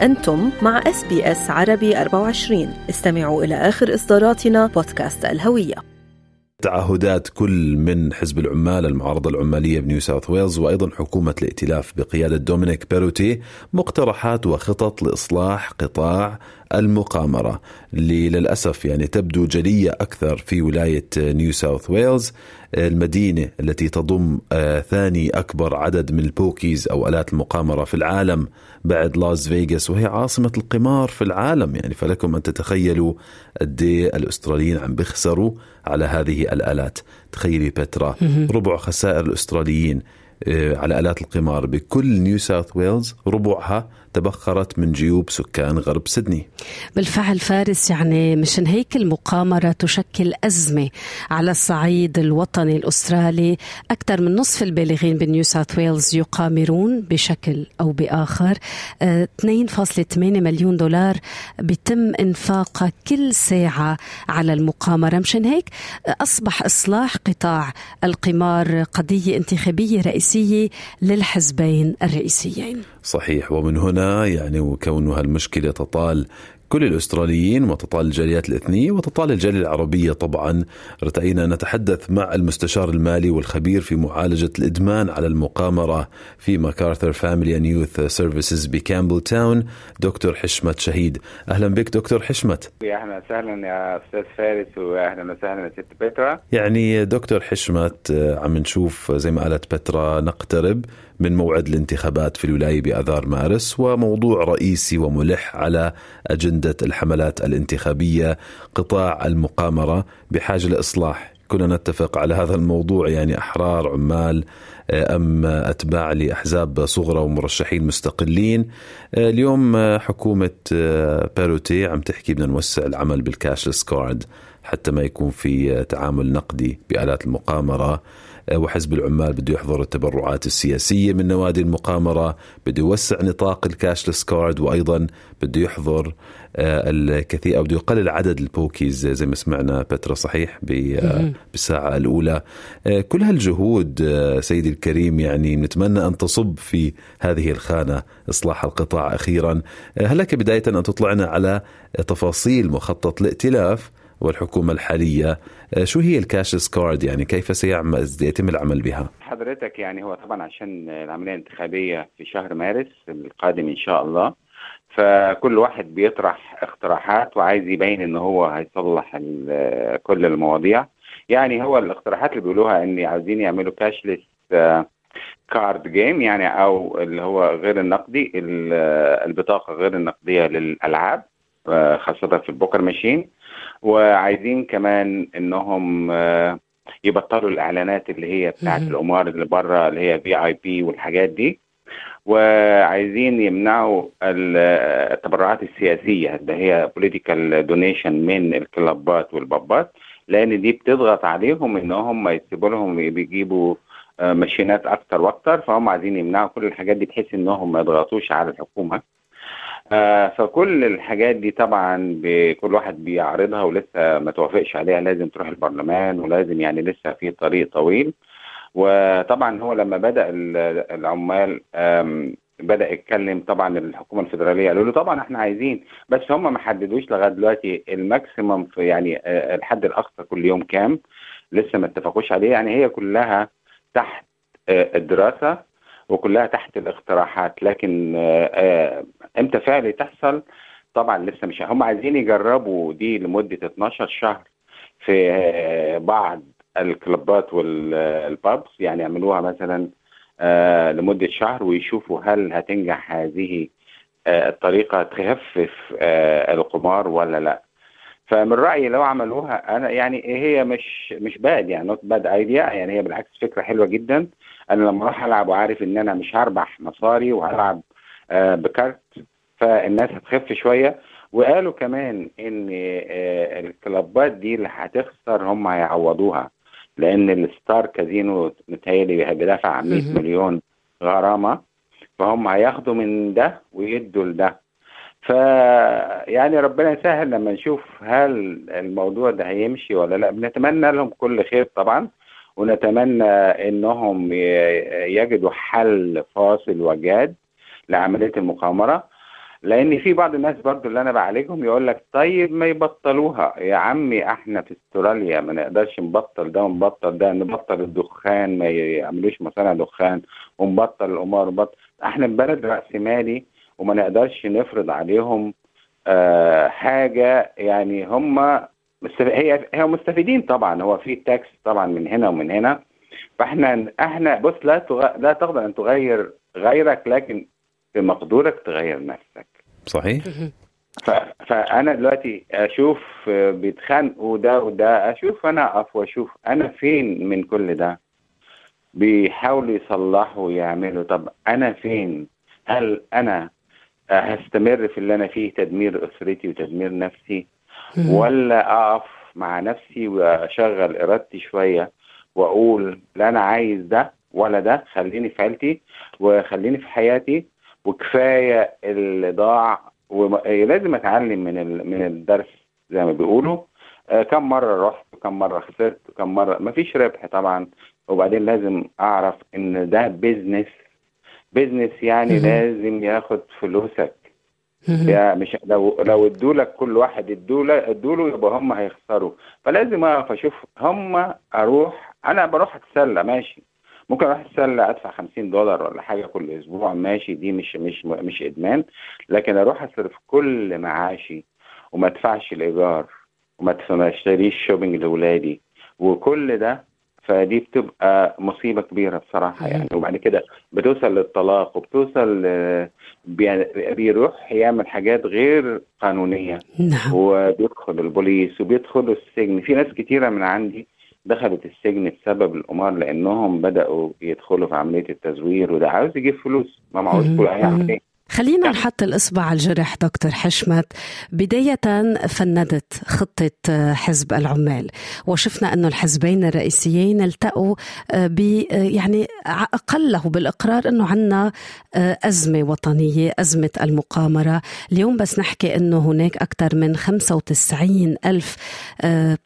أنتم مع SBS عربي 24. استمعوا إلى آخر إصداراتنا بودكاست الهوية. تعهدات كل من حزب العمال، المعارضة العمالية بنيو ساوث ويلز، وأيضا حكومة الائتلاف بقيادة دومينيك بيروتي، مقترحات وخطط لإصلاح قطاع المقامرة اللي للأسف تبدو جلية أكثر في ولاية نيو ساوث ويلز، المدينة التي تضم ثاني أكبر عدد من البوكيز أو آلات المقامرة في العالم بعد لاس فيغاس، وهي عاصمة القمار في العالم. فلكم أن تتخيلوا قد إيه الأستراليين عم بيخسروا على هذه الآلات. تخيلي بترا، ربع خسائر الأستراليين على آلات القمار بكل نيو ساوث ويلز ربعها تبخرت من جيوب سكان غرب سيدني. بالفعل فارس، مشان هيك المقامرة تشكل أزمة على الصعيد الوطني الأسترالي. أكثر من نصف البالغين بنيو ساوث ويلز يقامرون بشكل أو بآخر. 2.8 مليون دولار بيتم إنفاقه كل ساعة على المقامرة. مشان هيك أصبح إصلاح قطاع القمار قضية انتخابية رئيسية للحزبين الرئيسيين. صحيح، ومن هنا وكونها المشكلة تطال كل الأستراليين وتطال الجاليات الإثنية وتطال الجالية العربية. طبعا ارتئينا نتحدث مع المستشار المالي والخبير في معالجة الإدمان على المقامرة في ماكارثر فاميلي أند يوث سيرفيسز بكامبل تاون، دكتور حشمت شهيد. أهلا بك دكتور حشمت. أهلا وسهلا يا أستاذ فارس، وأهلا وسهلا يا ست بترا. دكتور حشمت، عم نشوف زي ما قالت بترا نقترب من موعد الانتخابات في الولاية بأذار مارس، وموضوع رئيسي وملح على أجندة الحملات الانتخابية قطاع المقامرة بحاجة لإصلاح. كنا نتفق على هذا الموضوع، أحرار، عمال، أم أتباع لأحزاب صغرى ومرشحين مستقلين. اليوم حكومة بيروتي عم تحكي بدنا نوسع العمل بالكاشلس كارد حتى ما يكون في تعامل نقدي بآلات المقامرة، وحزب العمال بده يحضر التبرعات السياسية من نوادي المقامرة، بده يوسع نطاق الكاشلس كارد، وأيضا بده يحضر الكثير أو بده يقلل عدد البوكيز زي ما سمعنا بترا. صحيح، بالساعة الأولى. كل هالجهود سيدي الكريم نتمنى أن تصب في هذه الخانة إصلاح القطاع أخيرا. هل لك بداية أن تطلعنا على تفاصيل مخطط الائتلاف والحكومة الحالية؟ شو هي الكاشلس كارد؟ كيف سيتم العمل بها؟ حضرتك هو طبعا عشان العملية الانتخابية في شهر مارس القادم إن شاء الله، فكل واحد بيطرح اقتراحات وعايز يبين إن هو هيصلح كل المواضيع. هو الاقتراحات اللي بيقولوها إن عاوزين يعملوا كاشلس كارد جيم، أو اللي هو غير النقدي، البطاقة غير النقدية للألعاب خاصة في البوكر ماشين. وعايزين كمان انهم يبطلوا الاعلانات اللي هي بتاعت القمار اللي بره، اللي هي VIP والحاجات دي. وعايزين يمنعوا التبرعات السياسية اللي هي political donation من الكلابات والبابات، لان دي بتضغط عليهم انهم يسيبوا لهم بيجيبوا ماشينات اكتر واكتر. فهم عايزين يمنعوا كل الحاجات دي بحيث انهم ما يضغطوش على الحكومة. فكل الحاجات دي طبعا كل واحد بيعرضها ولسه ما توافقش عليها، لازم تروح البرلمان، ولازم لسه في طريق طويل. وطبعا هو لما بدأ العمال بدأ يتكلم، طبعا الحكومة الفيدرالية قالوا له طبعا احنا عايزين، بس هم ما حددوش لغاية دلوقتي الماكسيمم في الحد الأقصى كل يوم كام، لسه ما اتفقوش عليه. هي كلها تحت الدراسة وكلها تحت الاقتراحات، لكن امتى فعلا تحصل طبعا لسه مش. هم عايزين يجربوا دي لمدة 12 شهر في بعض الكلوبات والبابس، يعملوها مثلا لمدة شهر ويشوفوا هل هتنجح هذه الطريقة تخفف القمار ولا لا. فمن رأيي لو عملوها انا هي مش باد، not bad idea، هي بالعكس فكرة حلوة جدا. انا لما اروح العب وعارف ان انا مش هربح مصاري وهلعب بكارت، فالناس هتخف شويه. وقالوا كمان ان الكلابات دي اللي هتخسر هم هيعوضوها، لان الستار كازينو متهيألي بيدفع 100 مليون غرامه، فهم هياخدوا من ده ويدوا لده. ربنا يسهل لما نشوف هل الموضوع ده هيمشي ولا لا. بنتمنى لهم كل خير طبعا، ونتمنى انهم يجدوا حل فاصل وجاد لعملية المقامرة. لان في بعض الناس برضو اللي انا بعالجهم يقول لك طيب ما يبطلوها يا عمي، احنا في استراليا ما نقدرش نبطل ده ونبطل ده، نبطل الدخان ما يعملوش مصانع دخان، ونبطل القمار ونبطل، احنا بلد راس مالي وما نقدرش نفرض عليهم حاجه. يعني هم هي مستفيدين طبعا، هو في تاكس طبعا من هنا ومن هنا، فاحنا بص لا تقدر ان تغير غيرك لكن بمقدورك تغير نفسك. صحيح. فانا دلوقتي اشوف بيتخانقوا ده وده، اشوف انا اقف واشوف انا فين من كل ده، بيحاولوا يصلحوا ويعملوا، طب انا فين؟ هل انا هستمر في اللي انا فيه تدمير اسرتي وتدمير نفسي، ولا اقف مع نفسي واشغل ارادتي شويه واقول لا انا عايز ده ولا ده، خليني في عيلتي وخليني في حياتي وكفايه اللي ضاع، ولازم اتعلم من الدرس زي ما بيقولوا. كم مره رحت وكم مره خسرت وكم مره مفيش ربح طبعا، وبعدين لازم اعرف ان ده بيزنس يعني لازم ياخد فلوسك، يعني مش لو ادولك كل واحد ادوله يبقى هم هيخسروا، فلازم اقف اشوف هم اروح انا بروح اتسلى ماشي، ممكن اروح اتسلى ادفع $50 ولا حاجه كل اسبوع ماشي، دي مش ادمان، لكن اروح اصرف كل معاشي وما ادفعش الايجار وما اشتريش شوبينج لاولادي وكل ده، فدي بتبقى مصيبة كبيرة بصراحة يعني. وبعد كده بتوصل للطلاق وبتوصل بيروح يعمل حاجات غير قانونية. نعم. وبيدخل البوليس وبيدخل السجن، في ناس كتيرة من عندي دخلت السجن بسبب القمار لأنهم بدأوا يدخلوا في عملية التزوير، وده عاوز يجيب فلوس ما معهوش كل أي عملية. خلينا نحط الإصبع على الجرح دكتور حشمت. بداية فندت خطة حزب العمال، وشفنا أنه الحزبين الرئيسيين التقوا يعني أقله بالإقرار أنه عنا أزمة وطنية، أزمة المقامرة. اليوم بس نحكي أنه هناك أكثر من 95,000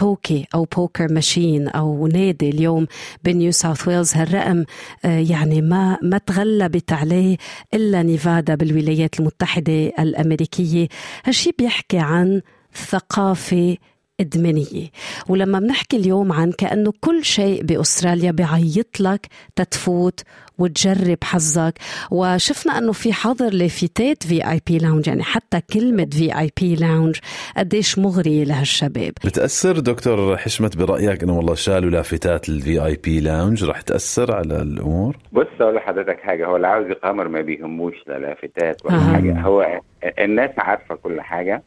بوكي أو بوكر ماشين أو نادي اليوم بنيو ساوث ويلز. هالرقم يعني ما تغلبت عليه إلا نيفادا بالولايات المتحدة الأمريكية. هالشي بيحكي عن ثقافة إدمانية. ولما بنحكي اليوم عن كأنه كل شيء بأستراليا بيعيط لك تتفوت وتجرب حظك، وشفنا أنه في حظر لفتات VIP Lounge، يعني حتى كلمة VIP Lounge قديش مغرية لهالشباب. بتأثر دكتور حشمت برأيك أنه والله شالوا لافتات VIP Lounge رح تأثر على الأمور؟ بص أقول لحضرتك حاجة، هو اللي عاوز يقامر ما بيهموش لافتات ولا حاجة، هو الناس عارفة كل حاجة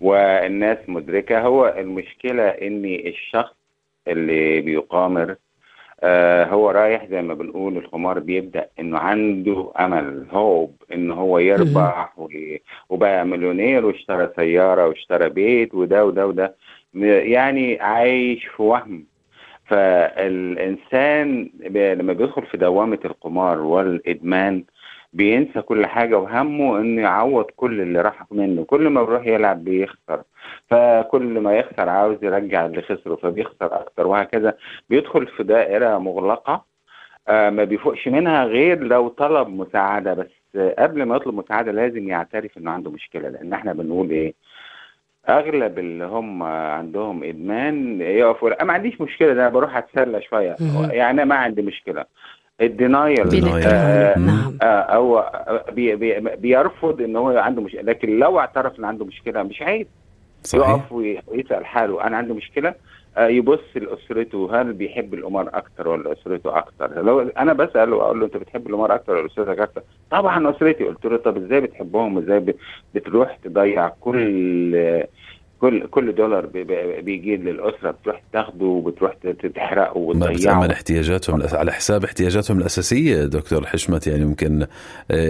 والناس مدركة. هو المشكلة ان الشخص اللي بيقامر هو رايح زي ما بنقول الخمار بيبدأ انه عنده امل هوب انه هو يربح وبقى مليونير واشترى سيارة واشترى بيت وده وده وده، يعني عايش في وهم. فالانسان لما بيدخل في دوامة القمار والادمان بينسى كل حاجة، وهمه انه يعوض كل اللي راح منه. كل ما بروح يلعب بيخسر، فكل ما يخسر عاوز يرجع اللي خسره فبيخسر اكتر، وهكذا بيدخل في دائرة مغلقة ما بيفوقش منها غير لو طلب مساعدة. بس قبل ما يطلب مساعدة لازم يعترف انه عنده مشكلة، لان احنا بنقول ايه اغلب اللي هم عندهم ادمان يقفوا ما عنديش مشكلة، ده بروح اتسلى شوية يعني ما عندي مشكلة. الدينايل هو بيرفض ان هو عنده مشكله، لكن لو اعترف ان عنده مشكله مش عيب، يقف ويسال حاله انا عندي مشكله، يبص لاسرته هل بيحب القمار اكتر ولا اسرته اكتر. لو انا بساله واقول له انت بتحب القمار اكتر ولا اسرتك اكتر؟ طبعا اسرتي. قلت له طب ازاي بتحبهم وازاي بتروح تضيع كل $1 بيجي للأسرة بتروح تاخده وبتروح تحرقه وتضيعه، ما بتأمن احتياجاتهم على حساب احتياجاتهم الأساسية. دكتور حشمت يعني ممكن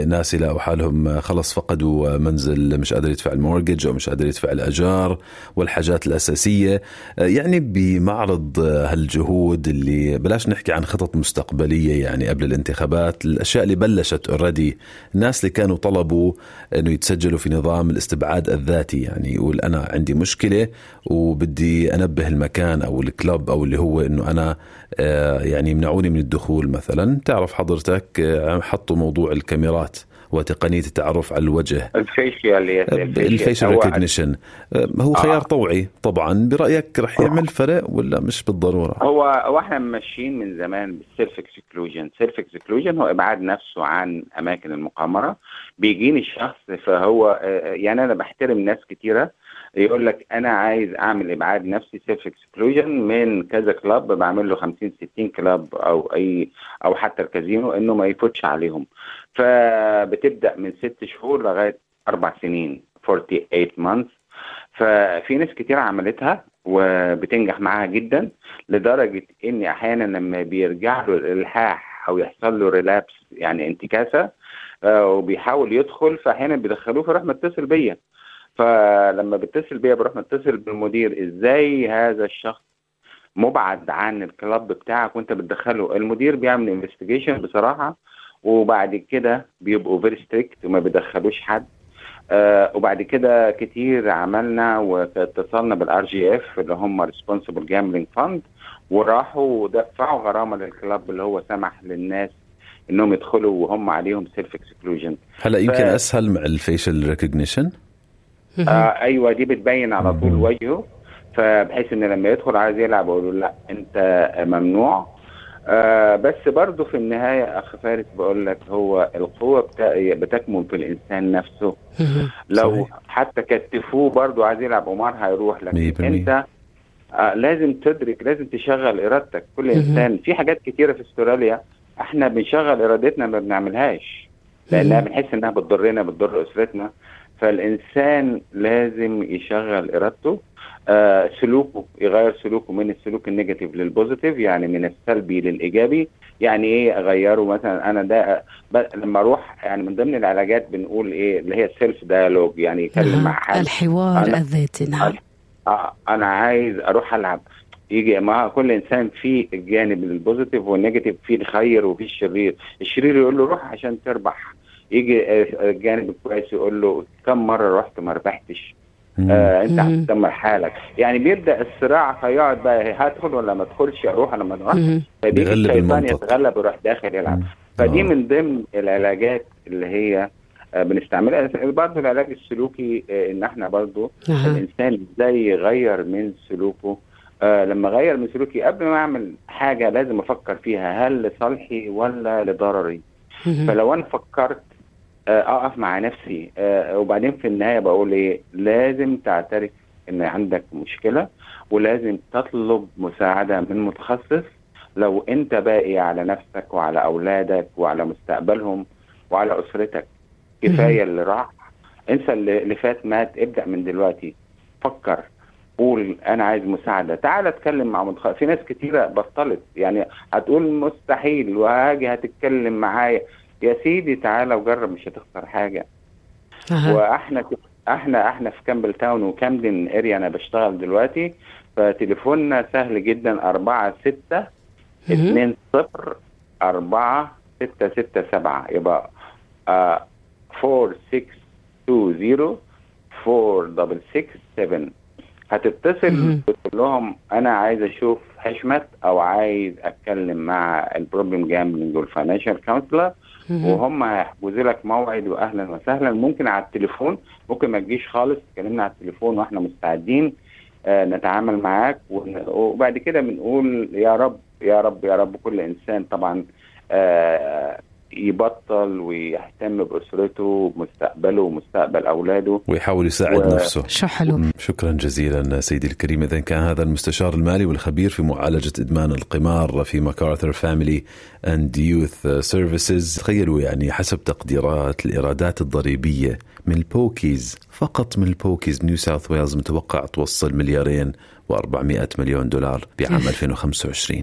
ناس يلاقوا حالهم خلص فقدوا منزل، مش قادر يدفع المورجج أو مش قادر يدفع الأجار والحاجات الأساسية. يعني بمعرض هالجهود اللي بلاش نحكي عن خطط مستقبلية، يعني قبل الانتخابات الأشياء اللي بلشت أوردي، الناس اللي كانوا طلبوا أنه يتسجلوا في نظام الاستبعاد الذاتي، يعني يقول أنا عندي مشكلة وبدي أنبه المكان أو الكلب أو اللي هو أنه أنا يعني منعوني من الدخول مثلا. تعرف حضرتك حطوا موضوع الكاميرات وتقنية التعرف على الوجه، الفيشل ريكوجنيشن، هو خيار طوعي طبعا. برأيك رح يعمل فرق ولا مش بالضرورة؟ هو واحنا ماشيين من زمان بالسيلف اكسكلوجن. سيلف اكسكلوجن هو ابعاد نفسه عن اماكن المقامرة. بيجيني الشخص فهو يعني انا بحترم ناس كتيرة يقول لك انا عايز اعمل ابعاد نفسي سيلف اكسكلوجن من كذا كلاب، بعمل له 50-60 كلاب او حتى الكازينو انه ما يفوتش عليهم. فبتبدا من 6 شهور لغايه 4 سنين 48 months. ففي ناس كتير عملتها وبتنجح معاها جدا، لدرجه ان احيانا لما بيرجع له الالحاح او يحصل له ريلابس يعني انتكاسه وبيحاول يدخل، فاحيانا بيدخلوه فراح متصل بيا. فلما بتصل بيا بروح متصل بالمدير، ازاي هذا الشخص مبعد عن الكلاب بتاعك وانت بتدخله؟ المدير بيعمل انفستيجيشن بصراحه، وبعد كده بيبقوا فيري ستريكت وما بيدخلوش حد. وبعد كده كتير عملنا واتصلنا بالRGF اللي هم Responsible Gambling Fund، وراحوا دفعوا غرامه للكلاب اللي هو سمح للناس انهم يدخلوا وهم عليهم سيلف اكسكلوجن. هلا يمكن اسهل مع الفيشل ريكوجنيشن. ايوه دي بتبين على طول وجهه، فبحيث ان لما يدخل عايز يلعب اقول له لا انت ممنوع. بس برضو في النهايه اخ فارس بقول لك هو القوه بتكمن في الانسان نفسه. لو حتى كتفوه برضو عايز يلعب عمر هيروح لك. انت لازم تدرك، لازم تشغل ارادتك. كل انسان في حاجات كتيره في استراليا احنا بنشغل ارادتنا ما بنعملهاش لانها بنحس انها بتضرنا، بتضر اسرتنا. فالإنسان لازم يشغل إرادته، سلوكه يغير سلوكه من السلوك النيجاتيف للبوزيتيف، يعني من السلبي للإيجابي. يعني إيه أغيره؟ مثلا أنا ده لما أروح يعني من ضمن العلاجات بنقول إيه اللي هي السيلف دايالوج، يعني يتكلم مع حد، الحوار الذاتي. نعم أنا عايز أروح ألعب، يجي مع كل إنسان فيه الجانب البوزيتيف والنيجاتيف، فيه الخير وفيه الشرير. الشرير يقول له روح عشان تربح، يجي الجانب الكويس يقول له كم مرة رحت ما ربحتش، انت هتدمر حالك. يعني بيبدأ الصراع، فيقعد بقى هدخل ولا ما ادخلش، اروح ولا ما اروحش، فبيجي الشيطان يتغلب ويروح داخل يلعب. فدي من ضمن العلاجات اللي هي بنستعملها. برضه العلاج السلوكي ان احنا برضه الانسان ازاي يغير من سلوكه. لما غير من سلوكي قبل ما اعمل حاجة لازم افكر فيها هل لصالحي ولا لضرري. فلو انا فكرت اقف مع نفسي، وبعدين في النهايه بقول ايه، لازم تعترف ان عندك مشكله ولازم تطلب مساعده من متخصص لو انت باقي على نفسك وعلى اولادك وعلى مستقبلهم وعلى اسرتك. كفايه اللي راح، انسى اللي فات مات. ابدا من دلوقتي فكر، قول انا عايز مساعده، تعال اتكلم مع متخصص. في ناس كتيره بطلت، يعني هتقول مستحيل وهاجي هتتكلم معايا. يا سيدي تعالى وجرب، مش هتخسر حاجه. واحنا في كامبل تاون وكامدن اريا انا بشتغل دلوقتي، فتليفوننا سهل جدا 46204667، يبقى 46204667. هتتصل وتقول لهم انا عايز اشوف حشمت او عايز اتكلم مع البروبلم جامبلينج والفاينانشال كونسلر، وهم هيحجزوا لك موعد. واهلا وسهلا. ممكن على التليفون، ممكن ما تجيش خالص، تكلمنا على التليفون واحنا مستعدين نتعامل معاك. وبعد كده بنقول يا رب يا رب يا رب كل انسان طبعا يبطل ويهتم بأسرته ومستقبله ومستقبل أولاده ويحاول يساعد نفسه. شكرا جزيلا سيدي الكريم. إذن كان هذا المستشار المالي والخبير في معالجة إدمان القمار في ماكارثر فاميلي أند يوث سيرفيسز. تخيلوا يعني حسب تقديرات الإيرادات الضريبية من البوكيز، فقط من البوكيز نيو ساوث ويلز متوقع توصل $2,400 مليون بعام 2025.